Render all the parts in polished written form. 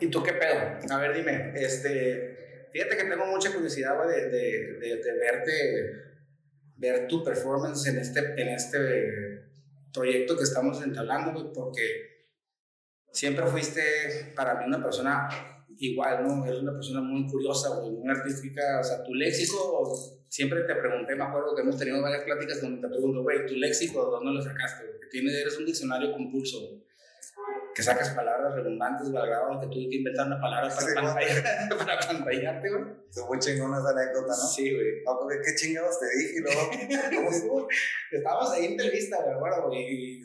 ¿Y tú qué pedo? A ver, dime, fíjate que tengo mucha curiosidad, güey, de ver tu performance en este proyecto que estamos entablando, güey, porque siempre fuiste para mí una persona igual, ¿no? Eres una persona muy curiosa, güey, muy artística, o sea, tu léxico, siempre te pregunté, me acuerdo que hemos tenido varias pláticas donde te pregunto, güey, tu léxico, ¿dónde lo sacaste? Eres un diccionario compulso, güey, que sacas palabras redundantes, valgrado, que tuve que inventar una palabra para, sí, para pantallarte, güey. Estuvo chingona esa anécdota, ¿no? Sí, güey. No, porque qué chingados te dije, ¿no? ¿Cómo estuvo? Estábamos ahí en entrevista, güey, bueno, y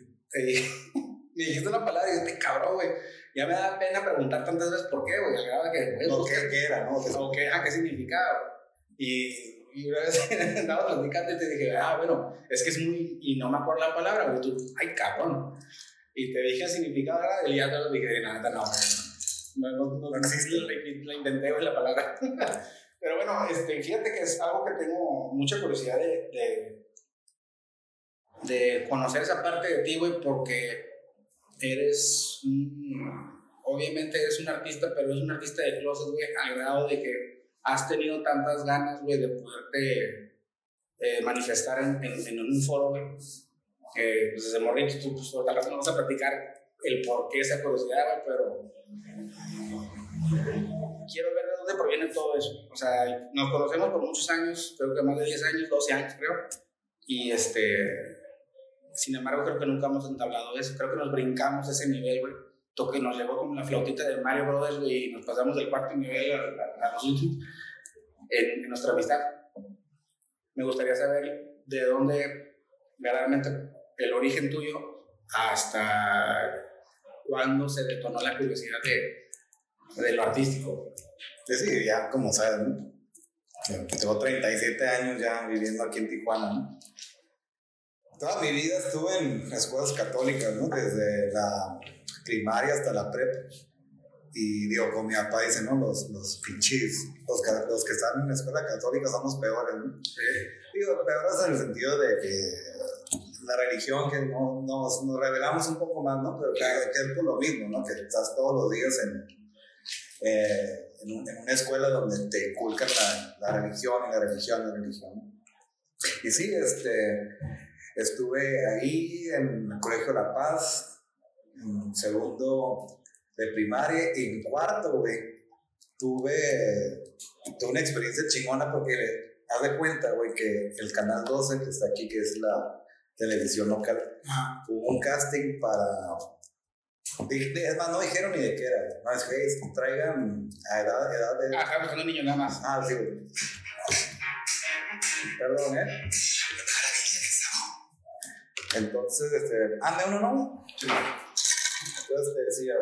me dijiste una palabra y yo te cabrón, güey. Ya me da pena preguntar tantas veces por qué, güey. Valgrado que, no, ¿qué era, no? O qué, ¿qué significaba? Y una vez andaba platicando y te dije, ah, bueno, es que es muy, y no me acuerdo la palabra, güey. Tú, ay, cabrón. Y te dije el significado, ¿verdad? Y ya te lo dije, nada, no existe, la inventé hoy la palabra. Pero bueno, fíjate que es algo que tengo mucha curiosidad de conocer esa parte de ti, güey, porque eres, obviamente eres un artista, pero es un artista de closet, güey, al grado de que has tenido tantas ganas, güey, de poderte manifestar en un foro, güey. Pues desde morrito, tú, pues por tal razón no vas a platicar el por qué esa curiosidad, güey, pero quiero ver de dónde proviene todo eso. O sea, nos conocemos por muchos años, creo que más de 10 años, 12 años, creo. Y sin embargo, creo que nunca hemos entablado eso. Creo que nos brincamos ese nivel, güey. Toque nos llevó como la flautita de Mario Brothers, güey, y nos pasamos del cuarto nivel a los últimos en nuestra amistad. Me gustaría saber de dónde realmente el origen tuyo, hasta cuándo se detonó la curiosidad de lo artístico. Sí, ya como sabes, ¿no? Tengo 37 años ya viviendo aquí en Tijuana, ¿no? Toda mi vida estuve en escuelas católicas, ¿no? Desde la primaria hasta la prepa. Y digo, con mi papá dice, ¿no? Los pinches, los que están en la escuela católica son los peores, ¿no? Digo, peores en el sentido de que la religión, que nos revelamos un poco más, ¿no? Pero que es por lo mismo, ¿no? Que estás todos los días en una escuela donde te inculcan la religión y la religión. Y sí, estuve ahí en el Colegio La Paz, en segundo de primaria, y en cuarto, güey, tuve una experiencia chingona porque haz de cuenta, güey, que el Canal 12 que está aquí, que es la televisión local, hubo un casting para, es más, no dijeron ni de qué era, no, es que traigan a edad de, ajá, pues un niño nada más, ah, sí, perdón, entonces, ande uno, no, entonces te decía,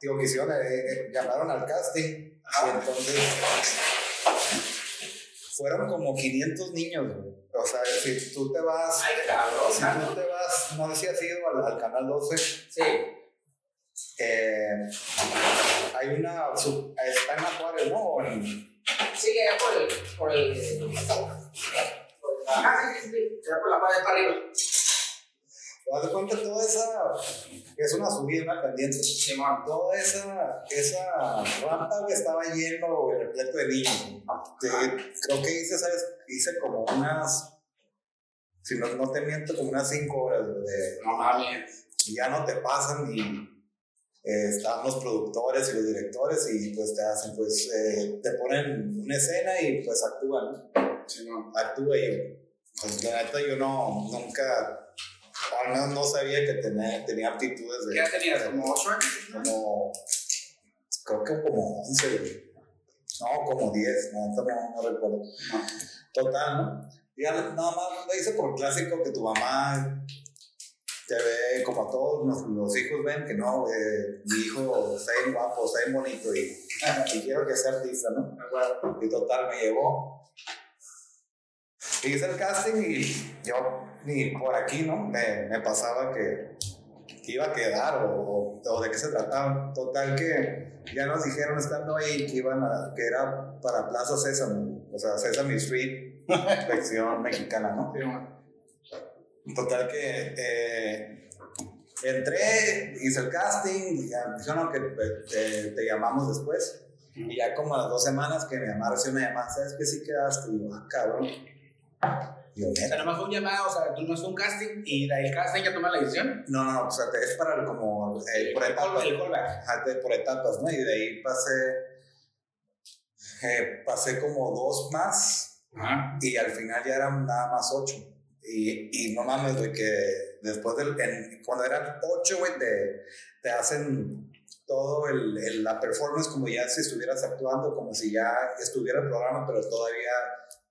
digo, quisieron, llamaron al casting, y entonces fueron como 500 niños, güey. O sea, si tú te vas, ay, cabrón, si tú te vas, no sé si has ido al Canal 12. Sí. Hay una, está en Acuario, ¿no? ¿O en? Sí, que allá por el ah, sí, allá por la pared para arriba. Te das cuenta toda esa, es una subida, una pendiente. Sí, man. Toda esa rampa, güey, estaba lleno, repleto de niños. Creo que hice, ¿sabes? Hice como unas, si no te miento, como unas 5 horas de. No mames. Y ya no te pasan, y están los productores y los directores, y pues te hacen, pues te ponen una escena y pues actúan. Sí, no. Actúa yo. Pues la neta yo no, nunca. Al menos no sabía que tenía aptitudes de. ¿Qué tenías? ¿Como 8 años? Creo que como 11, no, como 10, no recuerdo. Total, ¿no? Ya nada más lo hice por clásico que tu mamá te ve, como a todos los hijos ven que no, mi hijo está bien guapo, está bien bonito y quiero que sea artista, ¿no? Y total, me llevó. Hice el casting y yo ni por aquí, ¿no? Me pasaba que iba a quedar o de qué se trataba. Total que ya nos dijeron estando ahí que que era para Plaza Sésamo, o sea, Sesame Street, versión mexicana, ¿no? Total que Entré, hice el casting, y ya me dijeron que te llamamos después. Y ya como a las 2 semanas que mi mamá recibió una llamada, ¿sabes qué? Sí quedaste. Y yo, ah, cabrón. Yo, o sea, nomás fue un llamado, o sea, tú no fue un casting y el casting ya toma la decisión. No, no, o sea, es para como por etapas. El callback. Por etapas, ¿no? Y de ahí pasé como 2 más. Ajá. Y al final ya eran nada más 8. Y no mames, güey, que después cuando eran 8, güey, te hacen todo la performance como ya si estuvieras actuando, como si ya estuviera el programa, pero todavía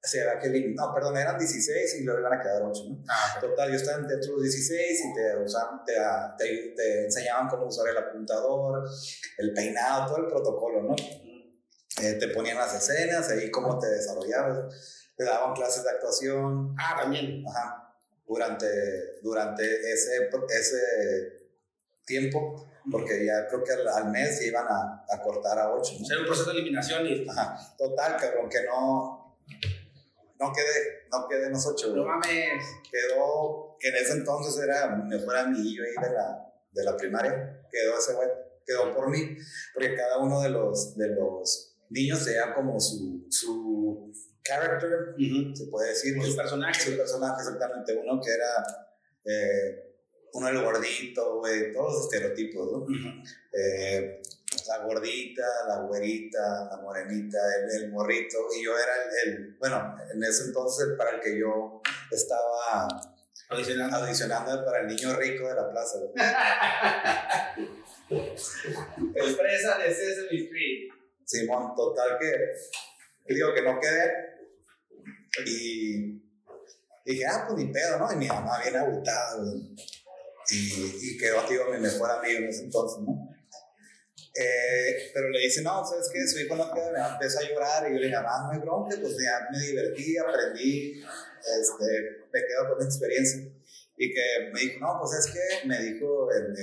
será que no, perdón, eran 16 y luego iban a quedar 8, ¿no? Ah, total, yo estaba dentro de los 16 y te enseñaban cómo usar el apuntador, el peinado, todo el protocolo, ¿no? Te ponían las escenas, ahí cómo te desarrollabas, te daban clases de actuación. Ah, también. Ajá, durante ese tiempo, porque ya creo que al mes se iban a cortar a 8, ¿no? O sea, un proceso de eliminación y... Ajá, total, cabrón, que no quedé en los 8, güey. No mames. Quedó, que en ese entonces era mi mejor amiguillo ahí de la primaria, quedó ese güey, quedó por mí, porque cada uno de los niños tenía como su character, uh-huh, se puede decir. Como su personaje. Su personaje, exactamente, uno que era... uno el gordito, güey, todos los estereotipos, ¿no? Uh-huh. La gordita, la güerita, la morenita, el morrito, y yo era bueno, en ese entonces para el que yo estaba audicionando para el niño rico de la plaza, ¿no? El presa de Sesame Street. Simón, total que digo que no quedé y dije, ah, pues ni pedo, ¿no? Y mi mamá bien agotada, güey. Y quedó, tío, mi mejor amigo en ese entonces, ¿no? Pero le dice, no, ¿sabes qué? Su hijo no queda, empezó a llorar, y yo le dije, ah, no hay bronca, pues ya me divertí, aprendí, me quedo con la experiencia. Y que me dijo, no, pues es que, me dijo el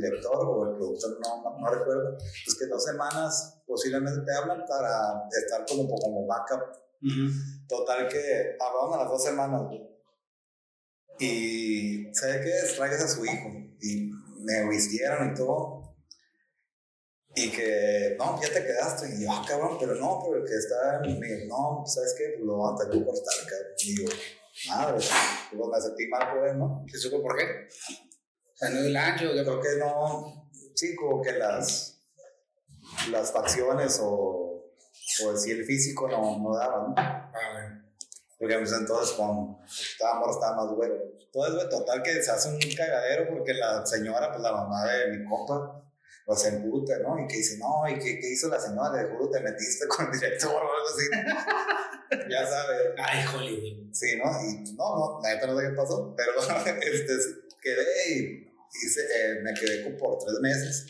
director o el productor, no recuerdo, pues que 2 semanas posiblemente te hablan para estar como backup. Uh-huh. Total que hablaban a las 2 semanas, ¿no? Y sabe que traigas a su hijo y me whiskieron y todo y que no, ya te quedaste y yo, ah, cabrón, pero no, pero el que está en mi, no, sabes qué, pues lo vas a tener que cortar, cabrón. Y yo, madre, pues me sentí mal por él, ¿no? ¿Y supo por qué? O sea, no, el ancho, yo creo que no, sí, como que las facciones o si el físico no daban, ¿no? Ah, porque entonces cuando estaba morro estaba más güero. Entonces, güey, total que se hace un cagadero porque la señora, pues la mamá de mi compa, pues se emputa, ¿no? Y que dice, no, ¿y qué hizo la señora? Le juro, te metiste con el director o algo así. Ya sabes. Ay, Hollywood. Sí, ¿no? Y no, la neta no sé qué pasó, pero quedé y me quedé como por 3 meses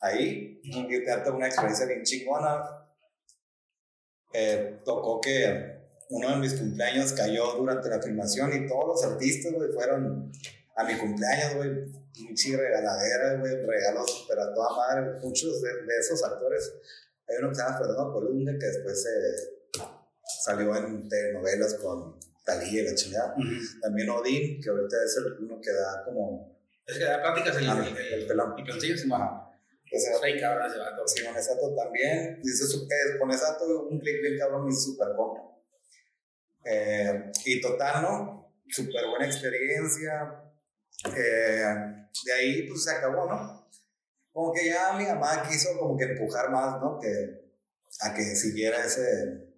ahí. Uh-huh. Y tanto una experiencia bien chingona. Tocó que... Uno de mis cumpleaños cayó durante la filmación y todos los artistas, güey, fueron a mi cumpleaños, güey. Muchas regaladeras, güey, regalos para toda madre. Muchos de esos actores. Hay uno que se llama Fernando Colunga, que después salió en telenovelas con Talía y la chingada. Uh-huh. También Odín, que ahorita es el uno que da como... Es que da pláticas en el pelón. Y plantillas, bueno. Rey cabrón, se va todo. Sí, con Esato también. Dice, con Esato un click bien cabrón y súper compra. Y total, ¿no? Súper buena experiencia. De ahí, pues, se acabó, ¿no? Como que ya mi mamá quiso como que empujar más, ¿no? A que siguiera ese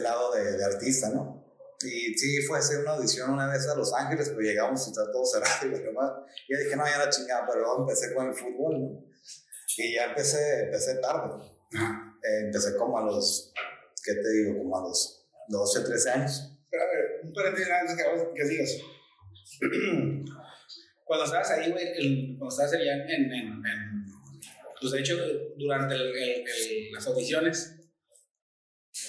lado de artista, ¿no? Y sí, fue hacer una audición una vez a Los Ángeles, pero llegamos y está todo cerrado. Y demás. Yo dije, no, ya la chingada, pero empecé con el fútbol, ¿no? Y ya empecé tarde. Empecé como a los... ¿Qué te digo? Como a los 12, 13 años. Pero a ver, un paréntesis antes que sigas. Cuando estabas ahí, güey, cuando estabas allá pues de hecho, durante las audiciones,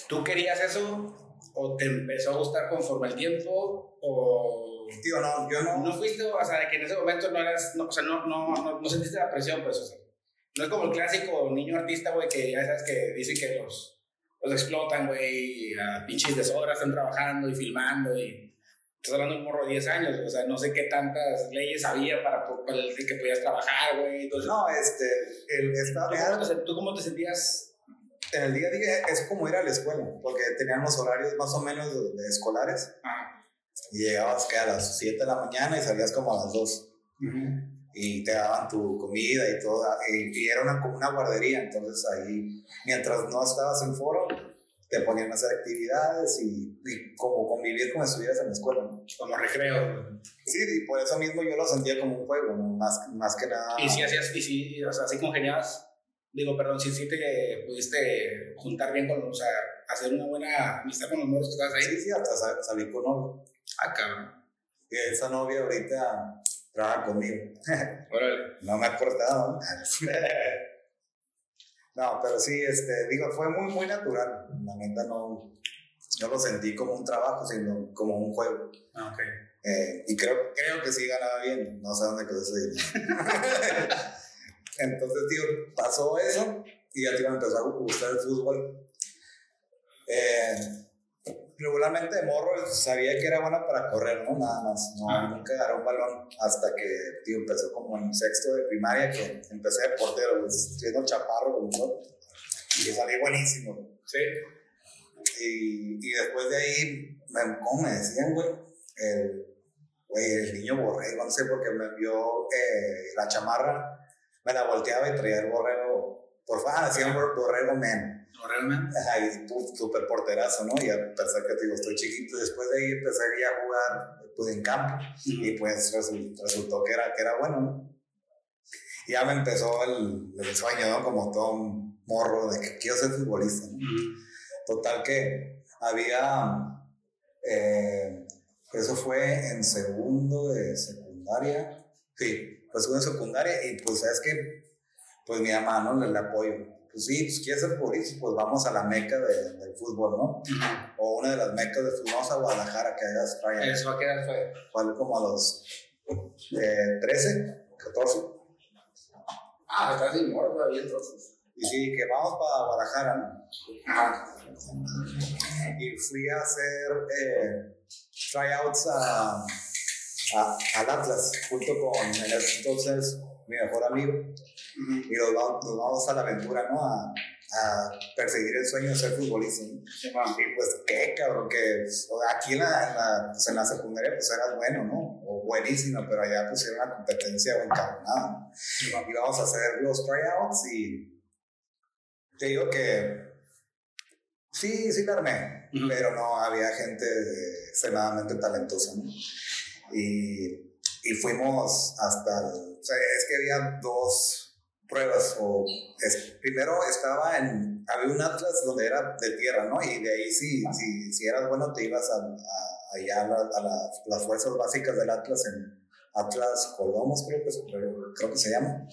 ¿tú querías eso o te empezó a gustar conforme el tiempo? O... Tío, no, yo no. No fuiste, o sea, de que en ese momento no eras, no, o sea, no sentiste la presión, pues, o sea, no es como el clásico niño artista, güey, que ya sabes que dicen que los explotan, güey, a pinches de sobra, están trabajando y filmando y estás hablando de un morro de 10 años, o sea, no sé qué tantas leyes había para el que podías trabajar, güey. Entonces, no, ¿Tú cómo te sentías? En el día a día es como ir a la escuela, porque teníamos horarios más o menos de escolares. Ajá. Y llegabas que a las 7 de la mañana y salías como a las 2. Uh-huh. Y te daban tu comida y todo, y era una guardería, entonces ahí, mientras no estabas en foro, te ponían a hacer actividades y como convivir como estuvieras en la escuela, ¿no? Como recreo. Sí, y por eso mismo yo lo sentía como un juego, ¿no? Más que nada. Y si hacías, o sea, si congeniabas, si te pudiste juntar bien con, o sea, hacer una buena amistad con los morros que estabas ahí. Sí, hasta salí con novio. Ah, cabrón. Esa novia ahorita trabaja conmigo. Órale. No me ha cortado. No, pero sí, fue muy, muy natural. La neta no lo sentí como un trabajo, sino como un juego. Ah, ok. Y creo que sí ganaba bien. No sé dónde quedó ese dinero. Entonces, tío, pasó eso y ya me empezó a gustar el fútbol. Regularmente de morro sabía que era bueno para correr, ¿no? Nada más, nunca agarró un balón hasta que, tío, empezó como en sexto de primaria, que empecé de portero, siendo chaparro, ¿no? Y salí buenísimo. Sí. Y después de ahí, ¿cómo me decían, güey? El niño borrego, no sé, porque me vio la chamarra. Me la volteaba y traía el borrego. Por favor, decían borrego man. ¿Borrego man? Ajá, y súper porterazo, ¿no? Y a pesar que, digo, estoy chiquito, después de ahí empecé a jugar, pues, en campo. Uh-huh. Y pues resultó que era bueno, ¿no? Y ya me empezó el sueño, ¿no? Como todo un morro de que quiero ser futbolista, ¿no? Uh-huh. Total que había... eso fue en segundo de secundaria. Sí. Pues fui en secundaria y pues sabes que pues mi mamá, ¿no? Le apoyo, pues sí, pues quieres ser futbolista, pues vamos a la meca del fútbol, ¿no? Uh-huh. O una de las mecas del fútbol, vamos a Guadalajara, que hagas Ryan. ¿Eso a qué edad fue? Fue como a los 13, 14. Ah, estás sin morro todavía entonces. Y sí, que vamos para Guadalajara, ¿no? Ah. Y fui a hacer tryouts al Atlas, junto con entonces mi mejor amigo, y nos vamos a la aventura, ¿no? A perseguir el sueño de ser futbolista, ¿no? Sí, y pues qué cabrón, que aquí en la secundaria pues eras bueno, ¿no? O buenísimo, pero allá pusieron una competencia o encabronada. Sí, y vamos a hacer los tryouts y te digo que sí la armé, pero no había gente extremadamente talentosa, ¿no? Y fuimos hasta o sea, es que había dos pruebas. Primero había un Atlas donde era de tierra, ¿no? Y de ahí si eras bueno te ibas allá las fuerzas básicas del Atlas, en Atlas Colomos creo que se llama.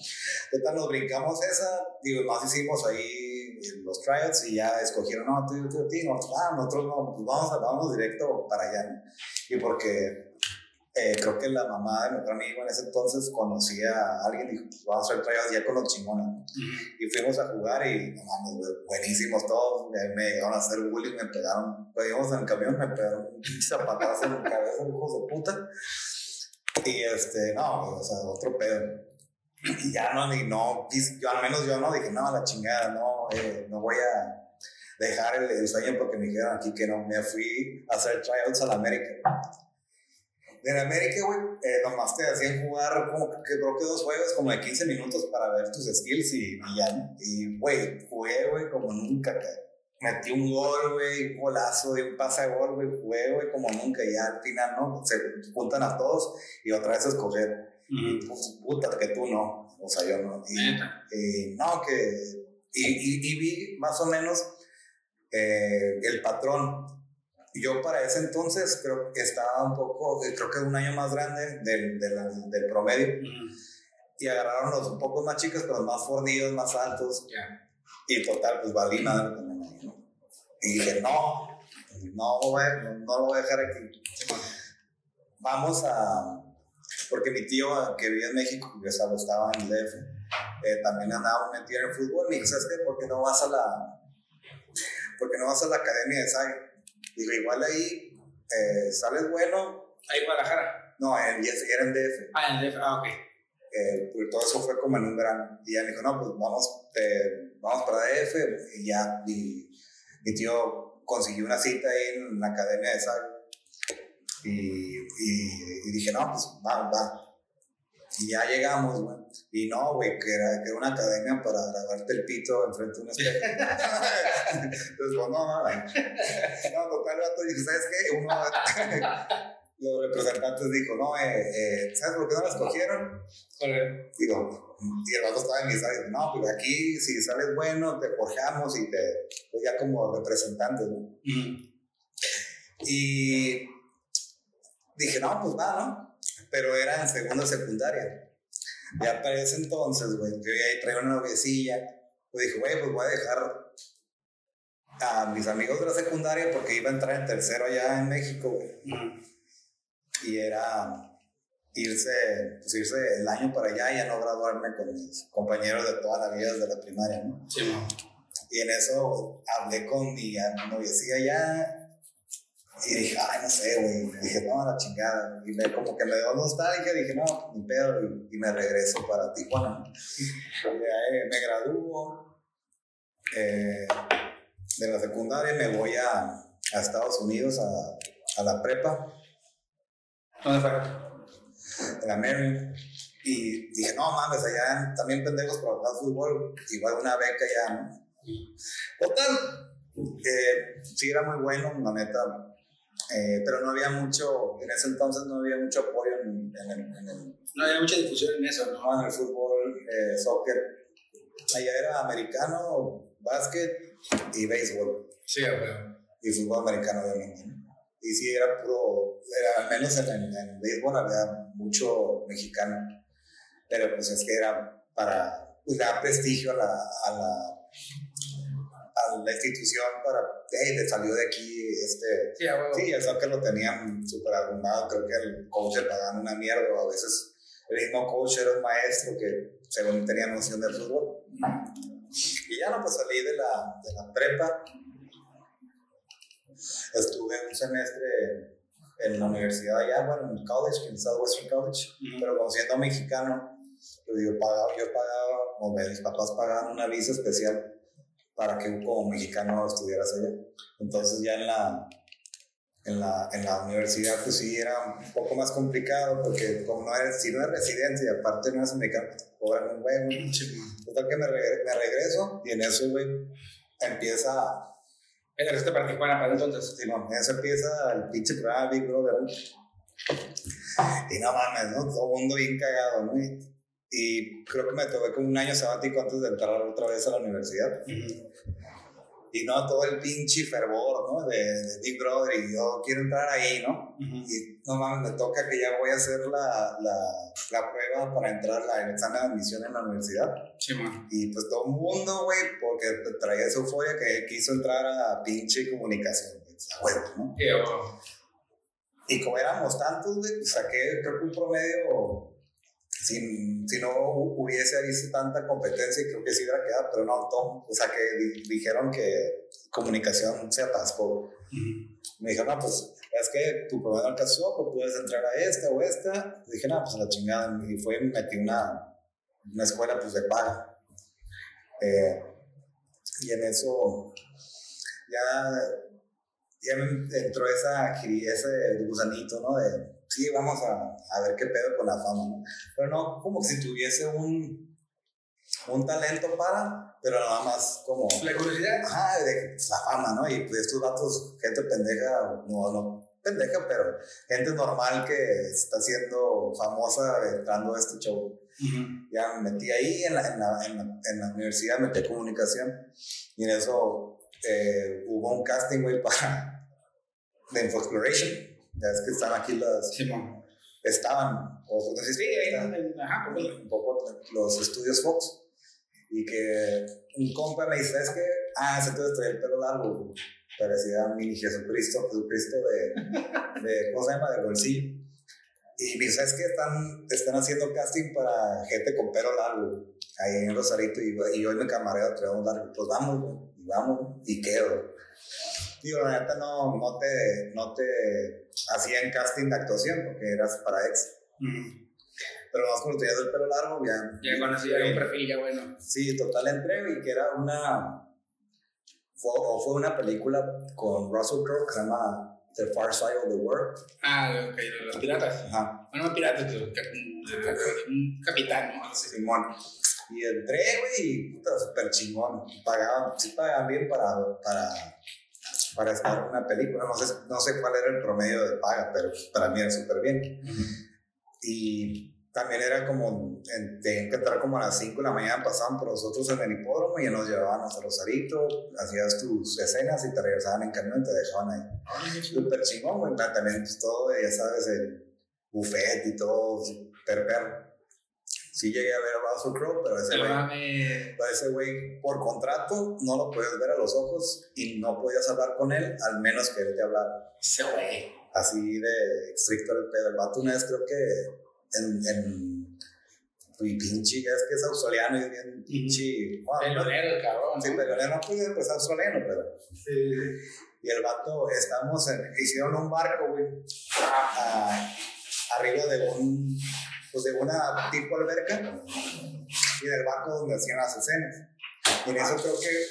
Entonces nos brincamos esa, digo, más hicimos ahí los tryouts y ya escogieron, no, tú, nosotros no, pues vamos directo para allá, ¿no? Y porque... creo que la mamá de nuestro amigo en ese entonces conocía a alguien y dijo, pues vamos a hacer tryouts ya con los chingones. Uh-huh. Y fuimos a jugar y, no mames, buenísimos todos, me llegaron a hacer bullying, me pegaron, pues íbamos en el camión, me pegaron un zapatazo en la cabeza, hijos de puta. Y no, o sea, otro pedo. Y ya no, yo al menos yo no dije, no, la chingada, no voy a dejar el sueño porque me dijeron aquí que no, me fui a hacer tryouts a la América. En América, güey, nomás te hacían jugar como que creo que dos juegos como de 15 minutos para ver tus skills y ya. Y, güey, jugué, güey, como nunca. Metí un gol, güey, un golazo de un pase de gol, güey, jugué, güey, como nunca. Y ya al final, ¿no? Se juntan a todos y otra vez a escoger. Uh-huh. Y, pues, puta, que tú no. O sea, yo no. Y vi más o menos el patrón. Yo para ese entonces creo que estaba un poco, creo que un año más grande del promedio. Uh-huh. Y agarraron los un poco más chicos, pero más fornidos, más altos. Yeah. Y total, pues valí madre también ahí, ¿no? Y dije, no lo voy a dejar aquí. Vamos a... Porque mi tío que vivía en México, yo estaba en el DF, también andaba metido en el fútbol. Y dije, ¿sabes qué? ¿Por qué no vas a la academia de Saga? Digo, igual ahí sales bueno ¿Ahí en Guadalajara? No, era en DF. Ah, en DF, ah, ok. Pues todo eso fue como en un verano. Y ella me dijo, no, pues vamos para DF. Y ya mi tío consiguió una cita ahí en la academia de Sal. Y dije, no, pues va. Y ya llegamos, güey. Y no, güey, que era una academia para grabarte el pito enfrente de un espejo. Entonces, pues, no, total, vato, dije, ¿sabes qué? Uno, los representantes dijo, no, ¿sabes por qué no la escogieron? Okay. Digo, y el vato estaba en mis áreas, no, pues aquí, si sales bueno, te forjamos y pues ya como representantes, ¿no? Mm. Y dije, no, pues va, ¿no? Pero era en segunda secundaria. Ya para ese entonces, güey, yo ya traía una noviecilla. Pues dije, güey, pues voy a dejar a mis amigos de la secundaria porque iba a entrar en tercero allá en México, güey. Uh-huh. Y era irse el año para allá y ya no graduarme con mis compañeros de toda la vida desde la primaria, ¿no? Sí, man. Y en eso hablé con mi noviecilla allá. Y dije, ay, no sé, güey. Dije, no, la chingada. Y como que me dio nostalgia. Dije, no, ni pedo. Y me regreso para Tijuana. Me gradúo de la secundaria. Me voy a Estados Unidos a la prepa. ¿Dónde fue? En la Mary. Y dije, no mames, allá también pendejos para jugar fútbol. Igual una beca ya, ¿no? Total. Sí, era muy bueno, la neta. Pero no había mucho, en ese entonces no había mucho apoyo en el no había mucha difusión en eso, ¿no? En el fútbol, soccer. Allá era americano, básquet y béisbol. Sí, bueno. Y fútbol americano obviamente, ¿no? Y sí, era puro, al menos en el béisbol había mucho mexicano. Pero pues es que era para dar prestigio a la institución para, hey, le salió de aquí, sí, bueno. Sí, el soccer lo tenían súper abundado, creo que el coach le pagaban una mierda, a veces el mismo coach era un maestro que según tenía noción del fútbol. Y ya no, pues salí de la prepa, estuve un semestre en la universidad allá, bueno, en el college, en Southwestern College, pero como siendo mexicano, yo pagaba, o mis papás pagaban una visa especial para que como mexicano estudiaras allá. Entonces ya en la universidad pues sí era un poco más complicado porque como si no eres residente y aparte no eres mexicano, te cobran un huevo. Total que me regreso y en eso, güey, empieza... ¿En el este para Tijuana para entonces? Sí, no, en eso empieza el pinche programa Big Brother. Y no mames, ¿no? Todo el mundo bien cagado, ¿no? Y creo que me tomé como un año sabático antes de entrar otra vez a la universidad. Uh-huh. Y no, todo el pinche fervor, ¿no? De Big Brother y yo quiero entrar ahí, ¿no? Uh-huh. Y no mames, me toca que ya voy a hacer la prueba para entrar al examen de admisión en la universidad. Sí, man. Y pues todo el mundo, güey, porque traía esa euforia que quiso entrar a pinche comunicación, a huevo, ¿no? Qué bueno. Y como éramos tantos, güey, saqué creo que un promedio... Si no hubiese visto tanta competencia, creo que sí hubiera quedado, pero no, o sea, que dijeron que comunicación se atascó. Uh-huh. Me dijeron, no, pues, es que tu problema alcanzó, pues puedes entrar a esta o esta. Y dije, no, pues a la chingada. Y fue, me metí una escuela, pues, de paga. Y en eso, ya entró ese gusanito, ¿no? De, sí, vamos a ver qué pedo con la fama, ¿no? Pero no como que si tuviese un talento para, pero nada más como... ¿La curiosidad? Ajá, de la fama, ¿no? Y pues estos vatos, gente pendeja, no pendeja, pero gente normal que está siendo famosa entrando a este show. Uh-huh. Ya me metí ahí en la universidad, metí comunicación, y en eso hubo un casting, güey, para The Infoexploration. Ya es que están aquí las... Sí, estaban, o no sé si un poco los estudios Fox. Y que un compa me dice, ¿sabes qué? Ah, ese entonces traía el pelo largo, parecía mini Jesucristo de ¿cómo se llama? De bolsillo. Y me dice, ¿sabes qué? Están haciendo casting para gente con pelo largo. ahí en Rosarito, y hoy me camareo, pues vamos, güey, y vamos, y quedo. Tío, la neta no te hacían casting de actuación, porque eras para ex. Mm. Pero más como tenías el pelo largo, ya conocí, ya un perfil, ya bueno. Sí, total entrega, y que era fue una película con Russell Crowe que se llama The Far Side of the World. Ah, ok, los piratas. Ajá. Bueno, piratas, un capitán, ¿no? Simón. Y entré, güey, puta, súper chingón. Pagaban bien para estar en una película. No sé cuál era el promedio de paga, pero para mí era súper bien. Uh-huh. Y también era como, tenían que entrar como a las 5 de la mañana, pasaban por nosotros en el hipódromo y nos llevaban hasta Rosarito, hacías tus escenas y te regresaban en camión y te dejaban ahí. Súper chingón, güey, también pues, todo, ya sabes, el buffet y todo, súper perro. Sí llegué a ver a Russell Crowe, pero ese güey por contrato no lo podías ver a los ojos y no podías hablar con él, al menos que él te hablara. Ese güey. Así de estricto el pedo. El vato una vez creo que... y pinche, es que es australiano y bien pinche. Wow, pelonero, cabrón. Sí, pelonero, pues australiano, pero. Sí. Y el vato, hicieron un barco, güey, arriba de una tipo alberca, y del barco donde hacían las escenas. Y en eso creo que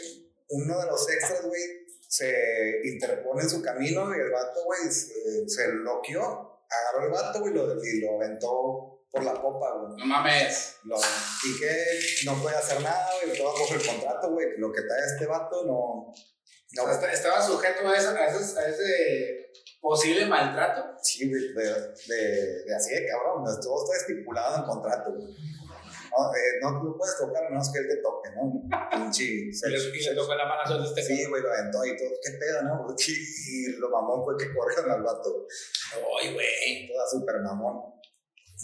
uno de los extras, güey, se interpone en su camino y el vato, güey, se bloqueó. Agarró el vato, güey, y lo aventó por la popa, güey. No mames. Y que no puede hacer nada, güey, todo bajo el contrato, güey. Lo que trae este vato no o sea, estaba sujeto a ese posible maltrato. Sí, güey, de así de cabrón. Todo está estipulado en contrato, güey. No puedes tocar, a menos que él te toque, ¿no? Pinche. Se le tocó la mano de este. Sí, güey, lo aventó y todo. ¿Qué pedo, no? Y lo mamón fue que corrieron al vato. ¡Ay, güey! Toda súper mamón.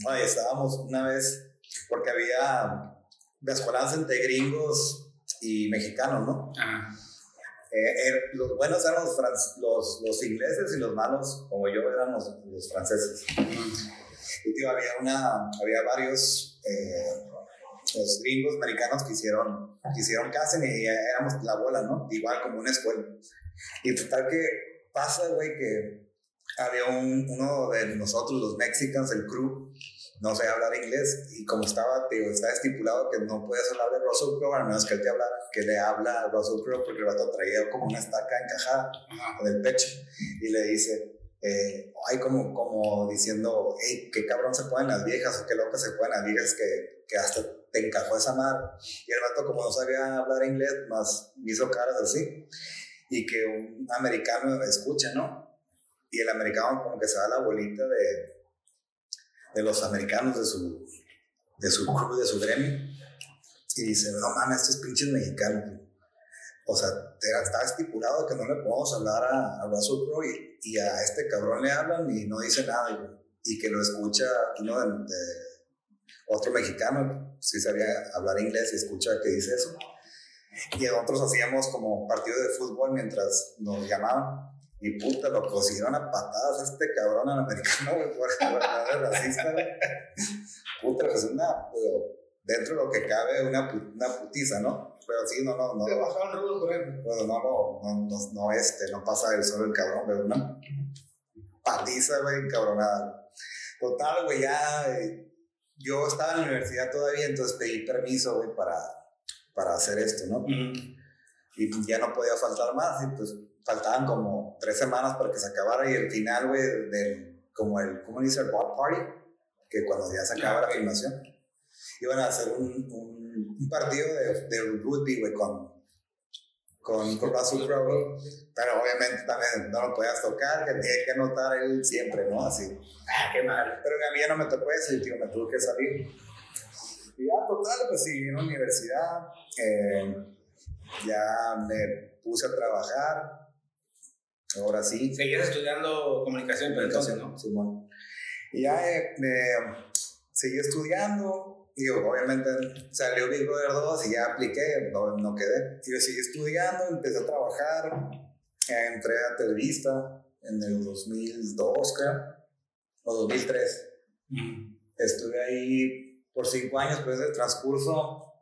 Ay, estábamos una vez, porque había descuelas entre gringos y mexicanos, ¿no? Ajá. Los buenos eran los ingleses y los malos, como yo, eran los franceses. Y, tío, había varios. Los gringos americanos que hicieron casting y éramos la bola, ¿no? Igual como una escuela. Y total que pasa, güey, que había uno de nosotros, los mexicanos, el crew, no sabía hablar inglés y como estaba estipulado que no puedes hablar de Russell Crowe, a menos que él te hablara, que le habla a Russell Crowe porque el vato traía como una estaca encajada en el pecho y le dice... hay como diciendo, hey, qué cabrón se ponen las viejas o qué locas se ponen las viejas que hasta te encajó esa madre. Y el vato, como no sabía hablar inglés, más hizo caras así. Y que un americano escucha, ¿no? Y el americano, como que se da la bolita de los americanos, de su club, de su gremio. Y dice, no mames, estos pinches mexicanos. O sea, estaba estipulado que no le podemos hablar a Russell Crowe y a este cabrón le hablan y no dice nada, güey. Y que lo escucha uno de otro mexicano, si sabía hablar inglés y escucha que dice eso. Y nosotros hacíamos como partido de fútbol mientras nos llamaban. Y puta, lo cosieron a patadas a este cabrón al americano, güey, por racista, güey. Puta, pues dentro de lo que cabe, una putiza, ¿no? Pero sí, no. Te bajaron rudo por él. Bueno, no pasa el solo el cabrón, pero una paliza, güey, cabronada. Total, güey, ya. Yo estaba en la universidad todavía, entonces pedí permiso, güey, para hacer esto, ¿no? Mm-hmm. Y ya no podía faltar más, y pues faltaban como 3 semanas para que se acabara, y el final, güey, ¿cómo dice? El bot party, que cuando ya se acaba la filmación, iban a hacer un partido de rugby, güey, con Russell Crowe, pero obviamente también no lo podías tocar, que tenía que anotar él siempre, ¿no? Así. Ah, qué mal. Pero a mí ya no me tocó eso y, tío, me tuve que salir. Y ya, total, pues sí, en la universidad, ya me puse a trabajar, ahora sí. Seguías estudiando comunicación, pero entonces, ¿no? Sí, bueno. Y ya seguí estudiando. Y obviamente salió Big Brother 2 y ya apliqué, no quedé. Y yo seguí estudiando, empecé a trabajar, entré a Televisa en el 2002, creo, o 2003. Mm. Estuve ahí por 5 años, pero ese transcurso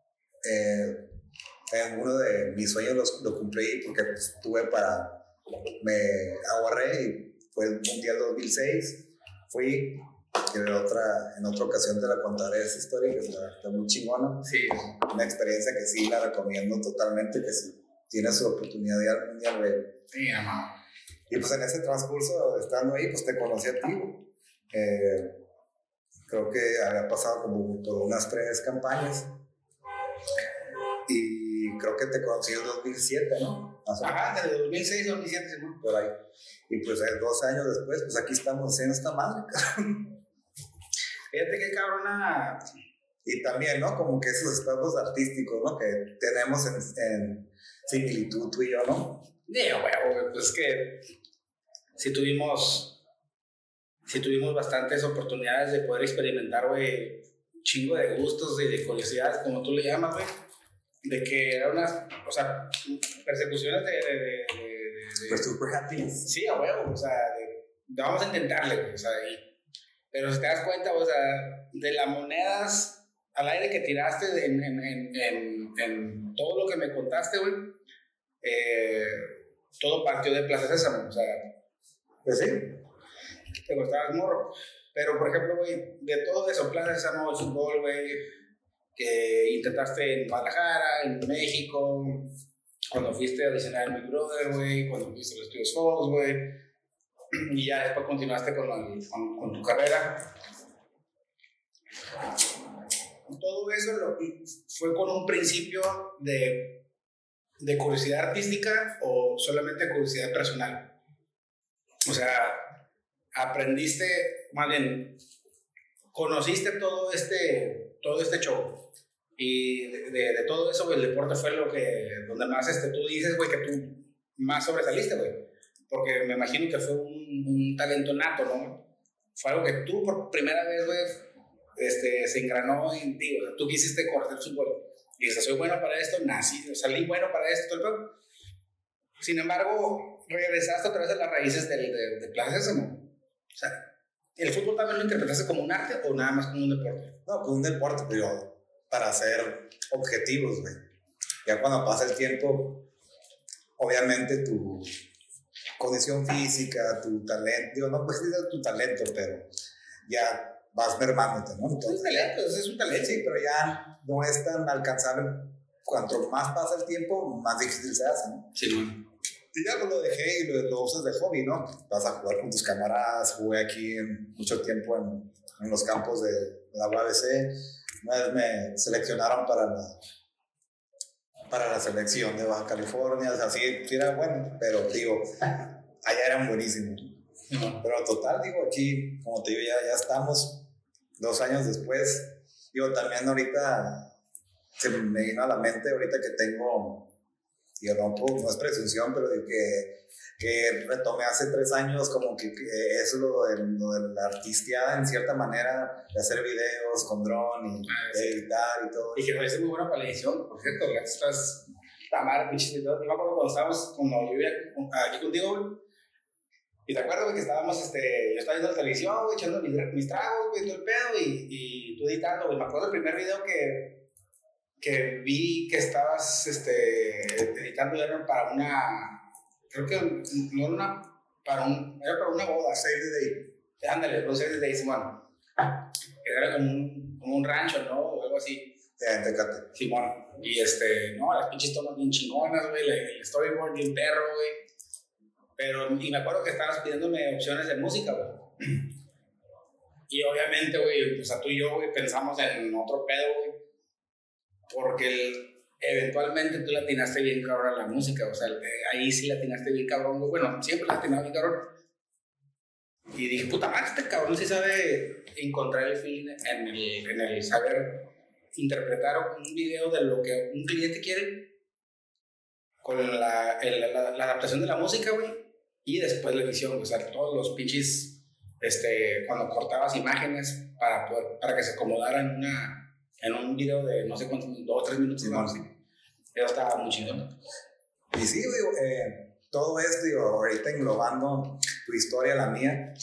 uno de mis sueños lo cumplí porque me ahorré y fue el Mundial 2006. Fui, que en otra ocasión te la contaré esa historia, que está muy chingona. Sí. Una experiencia que sí la recomiendo totalmente, que si tienes su oportunidad de ir al Mundial, ve. Sí, mamá. Y pues en ese transcurso, estando ahí, pues te conocí a ti. Creo que había pasado como por unas 3 campañas. Y creo que te conocí en 2007, ¿no? Ajá, desde 2006 a 2007, según por ahí. Y pues 2 años después, pues aquí estamos haciendo esta madre, cabrón. Fíjate qué cabrona. Y también, ¿no? Como que esos estados artísticos, ¿no? Que tenemos en similitud tú y yo, ¿no? Digo, huevo, pues que si tuvimos bastantes oportunidades de poder experimentar, güey, chingo de gustos y de curiosidades, como tú le llamas, güey, de que eran unas, o sea, persecuciones de super happy. Sí, a huevo, o sea, vamos a intentarle, güey, o sea, pero si te das cuenta, o sea, de las monedas al aire que tiraste en todo lo que me contaste, güey, todo partió de Plaza Sésamo, o sea, pues sí, te gustabas morro. Pero, por ejemplo, güey, de todo eso, Plaza Sésamo, el fútbol, güey, que intentaste en Guadalajara, en México, cuando fuiste a audicionar en Big Brother, güey, cuando fuiste a los estudios Fox, güey, y ya después continuaste con tu carrera. Todo eso fue con un principio de curiosidad artística o solamente curiosidad personal. O sea, aprendiste, más bien, conociste todo este show. Y de todo eso, güey, el deporte fue donde más tú dices, güey, que tú más sobresaliste, güey. Porque me imagino que fue un talento nato, ¿no? Fue algo que tú por primera vez, güey, se engranó en ti. O sea, tú quisiste correr el fútbol. Y dices, soy bueno para esto, salí bueno para esto, todo el peor. Sin embargo, regresaste otra vez a las raíces de Plaza Sésamo. O sea, ¿el fútbol también lo interpretaste como un arte o nada más como un deporte? No, como un deporte, pero para ser objetivos, güey. Ya cuando pasa el tiempo, obviamente tu condición física, tu talento, digo, no puedes decir tu talento, pero ya vas mermándote, ¿no? Entonces, es un talento. Sí, pero ya no es tan alcanzable. Cuanto más pasa el tiempo, más difícil se hace, ¿no? Sí, bueno. Y ya lo dejé y lo usas de hobby, ¿no? Vas a jugar con tus camaradas. Jugué aquí mucho tiempo en los campos de la UABC. Una vez me seleccionaron para la selección de Baja California. O sea, sí era bueno, pero digo, allá eran buenísimos. Pero total, digo, aquí, como te digo, ya estamos 2 años después. Digo, también ahorita se me vino a la mente ahorita que tengo, digo, no es presunción, pero de que retomé hace 3 años como que es lo de la artisteada en cierta manera, de hacer videos con dron y de editar y todo. Y que me parece muy buena para la edición, por cierto, que estás tan mal, pinche, todo. Yo me acuerdo cuando estábamos, cuando vivía aquí contigo, y te acuerdas, güey, que estábamos, yo estaba viendo la televisión, güey, echando mis tragos, güey, todo el pedo, y tú editando, güey. Me acuerdo el primer video que vi que estabas, editando, era para una, creo que, no era una, era para una boda, Save the Day. Ándale, no Save the Day, Simón. Que era como un rancho, ¿no? O algo así. Tecate. Simón. Y no, las pinches tomas bien chingonas, güey, el storyboard bien perro, güey. Pero, y me acuerdo que estabas pidiéndome opciones de música, güey. Y obviamente, güey, o sea, tú y yo, güey, pensamos en otro pedo, güey. Porque eventualmente tú latinaste bien cabrón a la música, o sea, ahí sí latinaste bien cabrón, güey. Bueno, siempre latinaba bien cabrón. Y dije, puta madre, este cabrón sí sabe encontrar el feeling en el saber interpretar un video de lo que un cliente quiere con la adaptación de la música, güey. Y después la edición, o sea, todos los pinches, cuando cortabas imágenes para que se acomodaran en un video de no sé cuántos, 2 o 3 minutos. Sí, más, sí. Eso estaba muy chingón. Y sí, digo, todo esto, digo, ahorita englobando tu historia, la mía,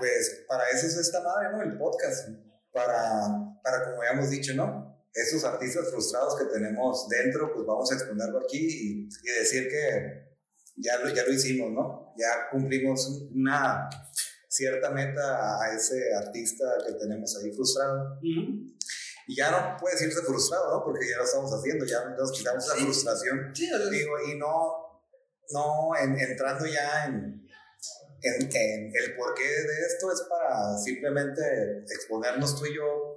pues para eso es esta madre, ¿no? El podcast, para como habíamos dicho, ¿no? esos artistas frustrados que tenemos dentro, pues vamos a exponerlo aquí y decir que ya lo hicimos, ¿no? Ya cumplimos una cierta meta a ese artista que tenemos ahí frustrado. Uh-huh. Y ya no puede decirse frustrado, ¿no? Porque ya lo estamos haciendo, ya nos quitamos la frustración. Sí, digo, y entrando ya en el porqué de esto, es para simplemente exponernos tú y yo.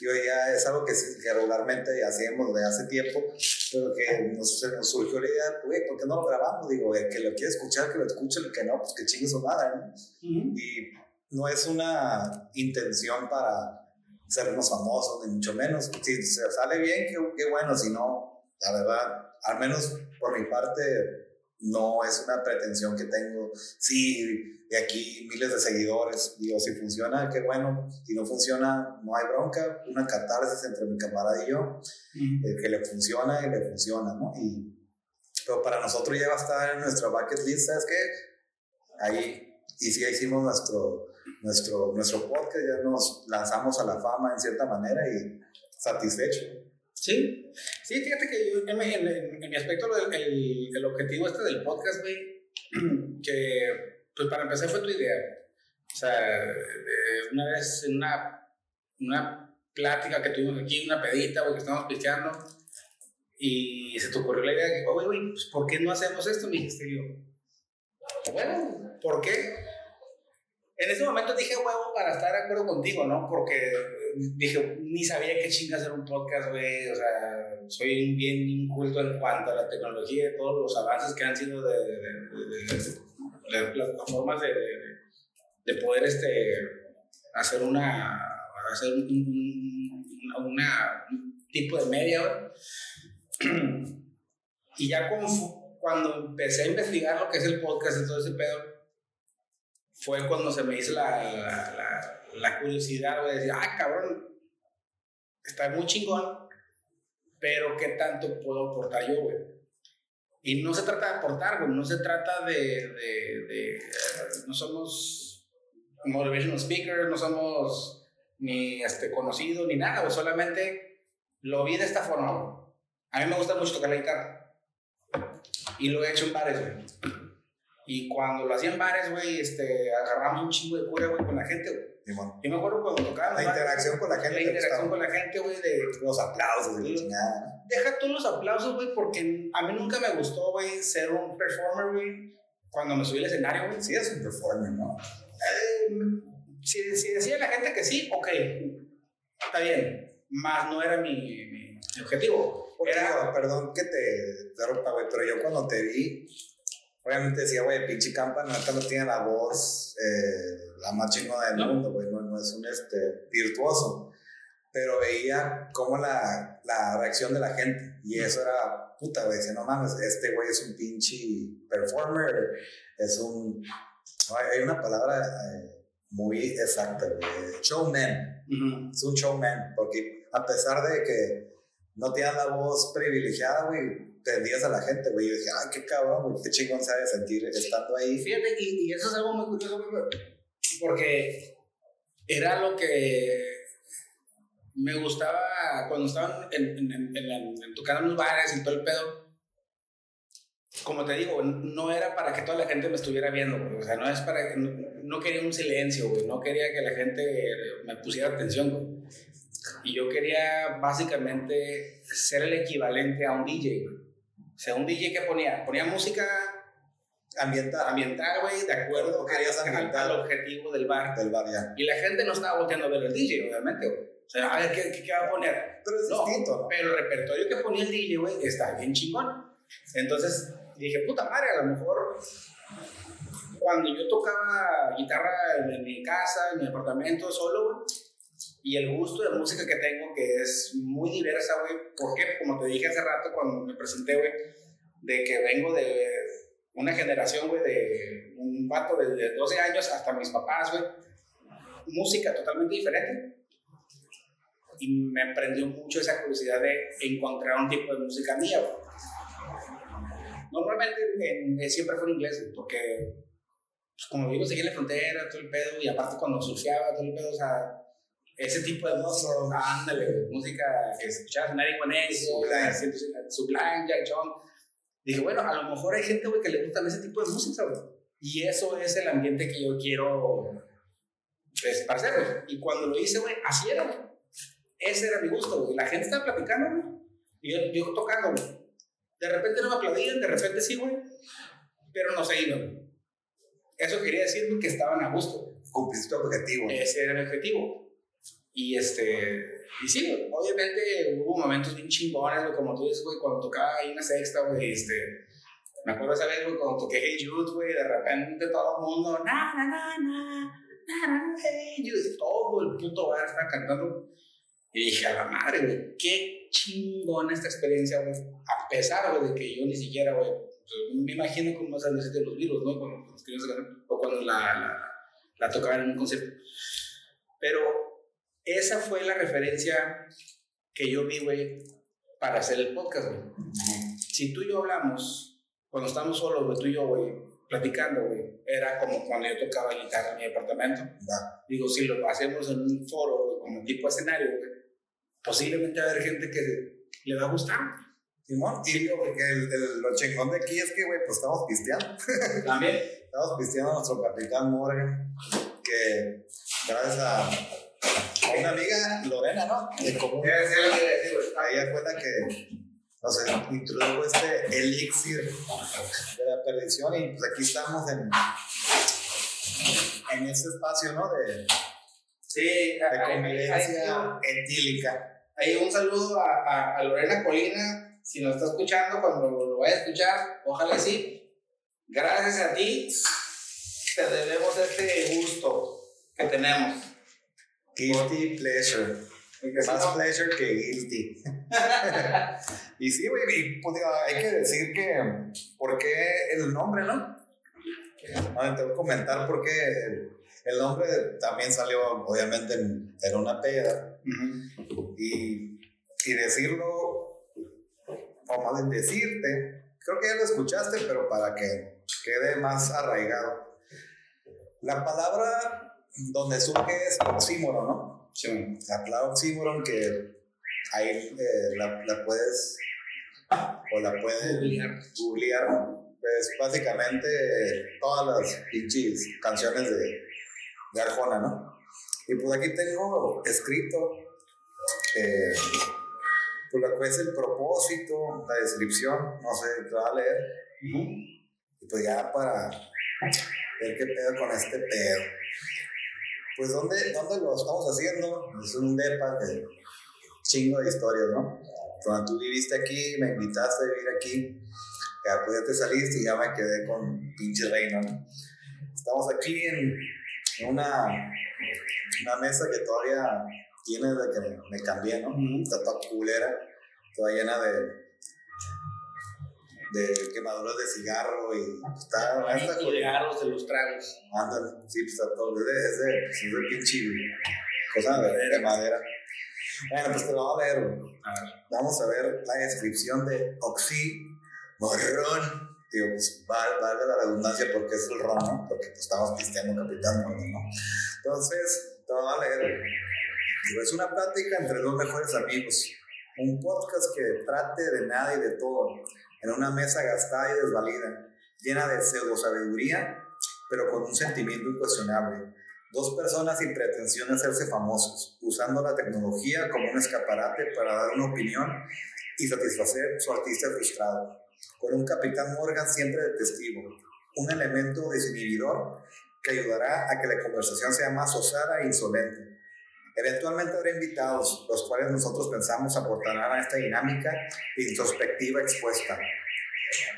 Yo ya es algo que regularmente hacíamos de hace tiempo, pero que nos surgió la idea, güey, ¿por qué no lo grabamos? Digo, el que lo quiere escuchar, que lo escuche, el que no, pues que chingue su madre, ¿no? Uh-huh. Y no es una intención para sernos famosos, ni mucho menos. Si se sale bien, qué bueno, si no, la verdad, al menos por mi parte, no es una pretensión que tengo. Sí, de aquí miles de seguidores, digo, si funciona, qué bueno, si no funciona, no hay bronca, una catarsis entre mi camarada y yo, que le funciona, ¿no? Pero para nosotros ya va a estar en nuestra bucket list, ¿sabes qué? Ahí, y sí, hicimos nuestro podcast, ya nos lanzamos a la fama en cierta manera y satisfecho. Sí, sí, fíjate que yo en mi aspecto el objetivo este del podcast, güey, que pues para empezar fue tu idea. O sea, una vez en una plática que tuvimos aquí, una pedita, porque estábamos pichando, y se te ocurrió la idea de que, oye, güey, pues ¿por qué no hacemos esto? Me dijiste, yo, bueno, ¿por qué? En ese momento dije, huevo, para estar de acuerdo contigo, ¿no? Porque dije, ni sabía qué chingas era un podcast, güey. O sea, soy bien inculto en cuanto a la tecnología y todos los avances que han sido de plataformas de poder hacer un tipo de media, güey. Y ya cuando empecé a investigar lo que es el podcast y todo ese pedo, fue cuando se me hizo la curiosidad, güey, de decir, ah, cabrón, está muy chingón, pero ¿qué tanto puedo aportar yo, güey? Y no se trata de aportar, güey, no se trata no somos motivational speakers, no somos ni conocidos, ni nada, güey, solamente lo vi de esta forma, güey. A mí me gusta mucho tocar la guitarra, y lo he hecho en bares, güey. Y cuando lo hacían bares, güey, agarramos un chingo de cura, güey, con la gente, güey. Sí, bueno. Yo me acuerdo cuando tocaba la interacción con la gente. La interacción con la gente, güey, de los aplausos, de nada. Deja tú los aplausos, güey, porque a mí nunca me gustó, güey, ser un performer, güey. Cuando me subí al escenario, güey, sí es un performer, ¿no? Si decía la gente que sí, ok, está bien. Más no era mi objetivo. Era, perdón que te rompa, güey, pero yo cuando te vi, obviamente decía, güey, pinche Campa, neta no tiene la voz la más chingona del mundo, güey, no es un virtuoso. Pero veía como la reacción de la gente, y eso era puta, güey, decía, no mames, este güey es un pinche performer, es un... Hay una palabra muy exacta, güey, showman, uh-huh. Es un showman, porque a pesar de que no tiene la voz privilegiada, güey, tendías a la gente, güey. Yo dije, ah, qué cabrón, güey, qué chingón se ha de sentir estando ahí. Fíjate, y eso es algo muy curioso, güey, porque era lo que me gustaba cuando estaban tocando en los bares y todo el pedo. Como te digo, no era para que toda la gente me estuviera viendo, güey. O sea, no es para que, no quería un silencio, güey. No quería que la gente me pusiera atención, güey. Y yo quería básicamente ser el equivalente a un DJ, güey. O sea, un DJ que ponía música ambiental, güey, de acuerdo al objetivo del bar. Del bar, ya. Y la gente no estaba volteando a ver al DJ, obviamente, güey. O sea, a ver, ¿qué va a poner? Pero es distinto, ¿no? Pero el repertorio que ponía el DJ, güey, está bien chingón. Entonces dije, puta madre, a lo mejor cuando yo tocaba guitarra en mi casa, en mi apartamento, solo, güey, y el gusto de música que tengo, que es muy diversa, güey, porque como te dije hace rato cuando me presenté, güey, de que vengo de una generación, güey, de un vato de 12 años hasta mis papás, güey, música totalmente diferente, y me prendió mucho esa curiosidad de encontrar un tipo de música mía, güey. Normalmente siempre fue en inglés, güey, porque pues, como vivo seguí en la frontera, todo el pedo, y aparte cuando surfeaba, todo el pedo, o sea, Ese tipo de música, ándale, música que escuchas, Mary Juanes, Sublime, Jack John. Dije, bueno, a lo mejor hay gente, güey, que le gustan ese tipo de música, güey. Y eso es el ambiente que yo quiero esparcer, güey. Y cuando lo hice, güey, así era, güey. Ese era mi gusto, güey. La gente estaba platicando, güey. Y yo tocando, güey. De repente no me aplaudían, de repente sí, güey. Pero no se iban, güey. Eso quería decir, güey, que estaban a gusto. Cumpliste tu objetivo. Ese era mi objetivo. Y sí, güey. Obviamente hubo momentos bien chingones, güey. Como tú dices, güey, cuando tocaba ahí una sexta, güey, me acuerdo esa vez, güey, cuando toqué Hey Jude, güey, de repente todo el mundo, na, na, na, na, na, na, Hey Jude, todo el puto bar estaba cantando. Y dije, a la madre, güey, qué chingona esta experiencia, güey. A pesar, güey, de que yo ni siquiera, güey, me imagino cómo es el de los virus, ¿no? Cuando escribes la canción, o cuando la tocaban en un concierto. Pero esa fue la referencia que yo vi, güey, para hacer el podcast, güey. Si tú y yo hablamos, cuando estábamos solos, güey, tú y yo, güey, platicando, güey, era como cuando yo tocaba guitarra en mi departamento. Nah. Digo, si lo hacemos en un foro, güey, como tipo escenario, güey, posiblemente va a haber gente que le va a gustar. Simón, sí, digo, porque lo chingón de aquí es que, güey, pues estamos pisteando. También. Estamos pisteando a nuestro Capitán Morgan, que gracias a una amiga, Lorena, ¿no? De común. Sí, ahí da cuenta que nos introdujo este elixir de la perdición y pues aquí estamos en ese espacio, ¿no? De convivencia etílica. Ahí un saludo a Lorena Colina, si nos está escuchando, cuando lo vaya a escuchar, ojalá sí. Gracias a ti, te debemos este gusto que tenemos. Guilty pleasure. Más pleasure que guilty. Y sí, güey, hay que decir que ¿por qué el nombre, no? Te voy a comentar por qué el nombre también salió obviamente en una peda. Uh-huh. Y decirlo, o más bien decirte, creo que ya lo escuchaste, pero para que quede más arraigado. La palabra donde surge es oxímoron, ¿no? Sí. La palabra oxímoron que ahí la puedes o la puedes googlear, pues básicamente todas las pinches canciones de Arjona, ¿no? Y pues aquí tengo escrito pues lo que es el propósito, la descripción, no sé, te va a leer. Uh-huh. Y pues ya para ver qué pedo con este pedo. Pues, ¿dónde lo estamos haciendo? Es un depa de chingo de historias, ¿no? Cuando tú viviste aquí, me invitaste a vivir aquí, ya pues ya te saliste y ya me quedé con pinche reino, ¿no? Estamos aquí en una mesa que todavía tiene desde que me cambié, ¿no? Está toda culera, toda llena de quemaduras de cigarro y pues, está con cigarros de los tragos. Ándale, sí, pues está todo. Es de pinche cosa de madera. Bueno, pues te lo voy a leer. Vamos a ver la descripción de oxímoron. Digo, pues vale la redundancia porque es el ron, ¿no? Porque pues, estamos pisteando Capitán Morgan, ¿no? Entonces, te lo voy a leer. Digo, es una plática entre dos mejores amigos. Un podcast que trate de nada y de todo. En una mesa gastada y desvalida, llena de pseudo sabiduría, pero con un sentimiento incuestionable. Dos personas sin pretensión de hacerse famosos, usando la tecnología como un escaparate para dar una opinión y satisfacer su artista frustrado. Con un Capitán Morgan siempre de testigo, un elemento desinhibidor que ayudará a que la conversación sea más osada e insolente. Eventualmente habrá invitados, los cuales nosotros pensamos aportarán a esta dinámica introspectiva expuesta.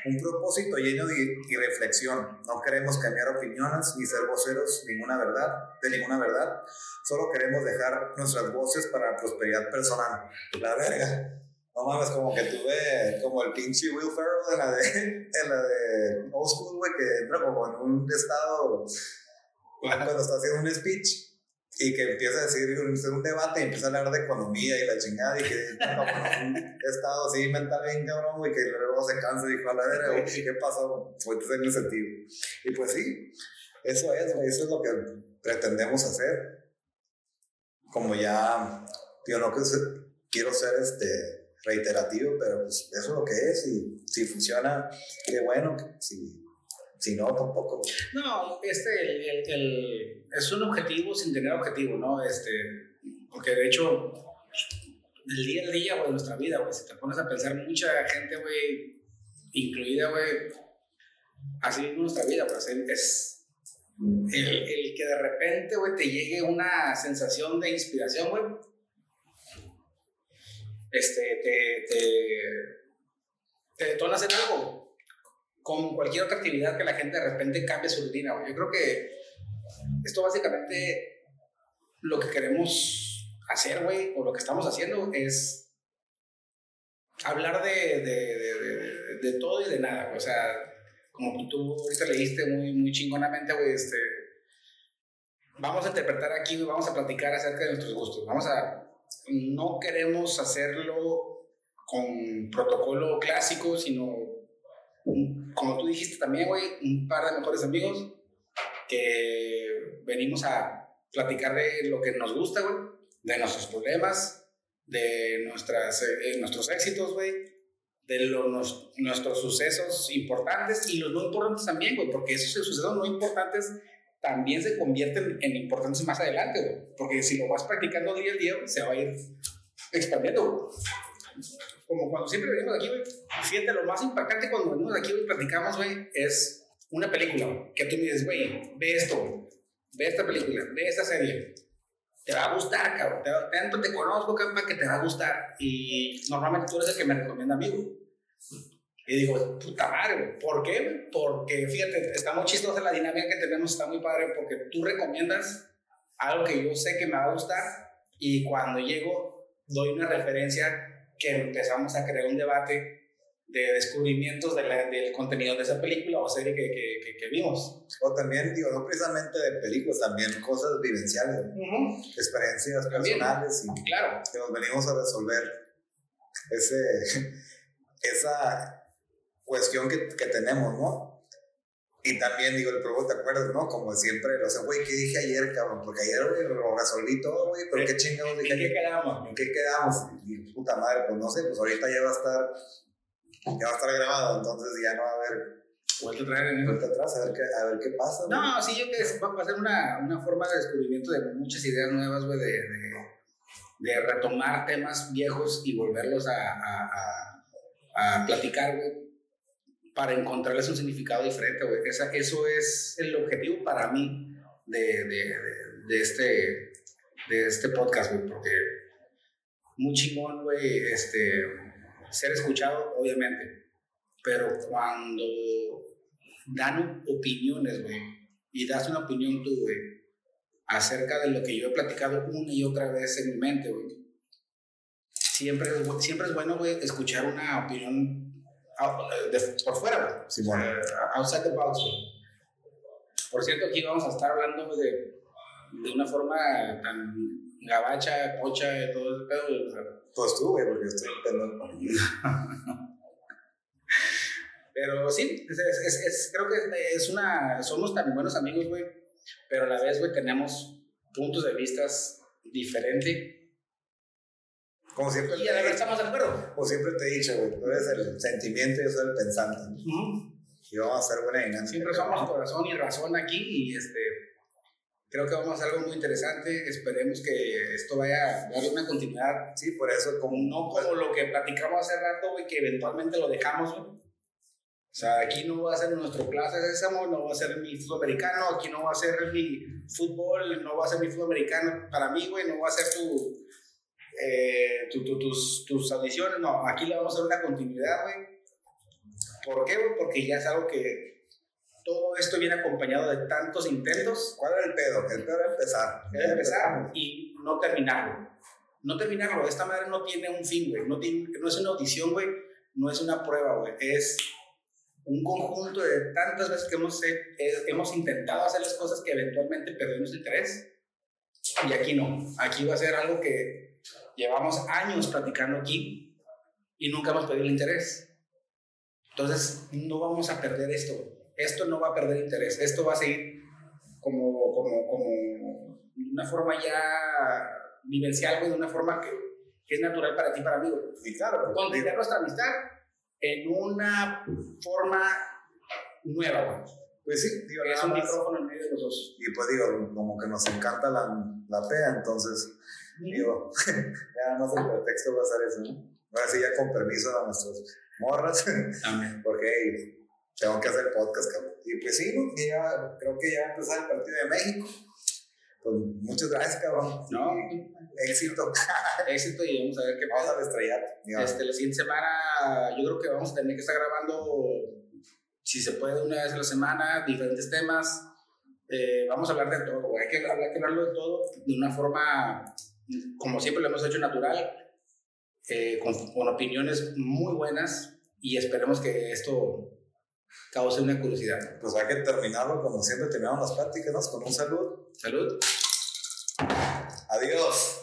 Un propósito lleno de reflexión. No queremos cambiar opiniones ni ser voceros de ninguna verdad. Solo queremos dejar nuestras voces para la prosperidad personal. La verga. No mames, como que tuve como el pinche Will Ferrell en la de Old School, güey, que entra como en un estado cuando está haciendo un speech. Y que empieza a decir un debate y empieza a hablar de economía y la chingada y que un estado así mental bien cabrón, güey, que luego se cansa y dijo a la verga, ¿qué pasó? Fue en ese sentido. Y pues sí, eso es lo que pretendemos hacer. como ya, yo no quiero ser reiterativo, pero pues eso es lo que es, y si funciona, qué bueno, si no, tampoco. No, es un objetivo sin tener objetivo, ¿no? Porque de hecho, el día a día, güey, nuestra vida, güey, si te pones a pensar, mucha gente, güey, incluida, güey, así es nuestra vida, pues es... El que de repente, güey, te llegue una sensación de inspiración, güey, te detonas en algo, con cualquier otra actividad que la gente de repente cambie su rutina, güey. Yo creo que esto básicamente lo que queremos hacer, güey, o lo que estamos haciendo es hablar de todo y de nada, güey. O sea, como tú ahorita leíste muy chingonamente, güey, vamos a interpretar aquí, güey, vamos a platicar acerca de nuestros gustos, no queremos hacerlo con protocolo clásico, sino, como tú dijiste también, güey, un par de mejores amigos que venimos a platicar de lo que nos gusta, güey, de nuestros problemas, de nuestros éxitos, güey, de nuestros sucesos importantes y los no importantes también, güey, porque esos sucesos no importantes también se convierten en importantes más adelante, güey, porque si lo vas practicando día a día, se va a ir expandiendo, güey. Como cuando siempre venimos aquí, güey, fíjate, lo más impactante cuando venimos aquí, güey, platicamos, güey, es una película, güey, que tú me dices, güey, ve esto, güey, ve esta película, ve esta serie, te va a gustar, cabrón, tanto te conozco, cabrón, que te va a gustar, y normalmente tú eres el que me recomienda a mí, güey. Y digo, puta madre, güey, ¿por qué, güey? Porque, fíjate, está muy chistosa la dinámica que tenemos, está muy padre, porque tú recomiendas algo que yo sé que me va a gustar, y cuando llego, doy una referencia que empezamos a crear un debate de descubrimientos del contenido de esa película o serie que vimos. O también, digo, no precisamente de películas, también cosas vivenciales, experiencias también, personales, y claro, que nos venimos a resolver esa cuestión que tenemos, ¿no? Y también, digo, el problema, ¿te acuerdas, no? Como siempre, lo sé, güey, ¿qué dije ayer, cabrón? Porque ayer, güey, lo resolví todo, güey, pero ¿qué chingados dije? ¿En qué quedamos? Y, puta madre, pues no sé, pues ahorita ya va a estar grabado, entonces ya no va a haber vuelta atrás, a ver qué pasa, güey. No, sí, yo creo que va a ser una forma de descubrimiento de muchas ideas nuevas, güey, de retomar temas viejos y volverlos a platicar, güey, para encontrarles un significado diferente, güey. Eso es el objetivo para mí de este podcast, güey, porque muy chingón, güey, ser escuchado, obviamente, pero cuando dan opiniones, güey, y das una opinión tú, güey, acerca de lo que yo he platicado una y otra vez en mi mente, güey, siempre es bueno, güey, escuchar una opinión por fuera, güey, sí, bueno. Outside the box, güey. Por cierto, aquí vamos a estar hablando, güey, de una forma tan gabacha, pocha, todo el pedo, güey, o sea, pues tú, güey, porque estoy pelón. Pero sí, creo que es somos tan buenos amigos, güey, pero a la vez, güey, tenemos puntos de vistas diferentes. Como siempre. Y a la vez estamos de acuerdo. Como siempre te he dicho, güey, tú eres el sentimiento y yo soy el pensante. Y vamos a hacer buena dinámica. Siempre somos corazón y razón aquí, y creo que vamos a hacer algo muy interesante. Esperemos que esto vaya a darle una continuidad. Sí, por eso, como lo que platicamos hace rato, güey, que eventualmente lo dejamos, güey. O sea, aquí no va a ser nuestro Plaza Sésamo, no va a ser mi fútbol americano, aquí no va a ser mi fútbol, no va a ser mi fútbol americano para mí, güey, no va a ser tus audiciones, no, aquí le vamos a dar una continuidad, güey. ¿Por qué, güey? Porque ya es algo que... todo esto viene acompañado de tantos intentos. ¿Cuál era el pedo? El pedo era empezar. Y no terminarlo. Esta madre no tiene un fin, güey. No es una audición, güey. No es una prueba, güey. Es un conjunto de tantas veces que hemos intentado hacer las cosas que eventualmente perdimos interés. Y aquí no. Aquí va a ser algo que llevamos años platicando aquí y nunca hemos perdido el interés. Entonces, no vamos a perder esto, güey. Esto no va a perder interés, esto va a seguir como una forma ya vivencia algo de una forma que es natural para ti, para mí. Sí, claro. Contener nuestra amistad en una forma nueva, güey. Pues sí, digo, es un micrófono en medio de los dos. Y pues digo, como que nos encanta la pea, entonces, digo, ya no es el pretexto va a ser eso, ¿no? Ahora sí, ya con permiso a nuestras morras, porque hey, tengo que hacer podcast, cabrón. Y pues sí, porque ya, creo que ya empezó el partido de México. Pues muchas gracias, cabrón. No, éxito. Éxito y vamos a ver qué pasa. Vamos al estrellato. La siguiente semana, yo creo que vamos a tener que estar grabando, si se puede, una vez a la semana, diferentes temas. Vamos a hablar de todo, güey. Hay que hablarlo de todo de una forma, como siempre lo hemos hecho, natural, con opiniones muy buenas, y esperemos que esto cause una curiosidad. Pues hay que terminarlo como siempre terminamos las pláticas, ¿no? Con un salud. Salud. Adiós.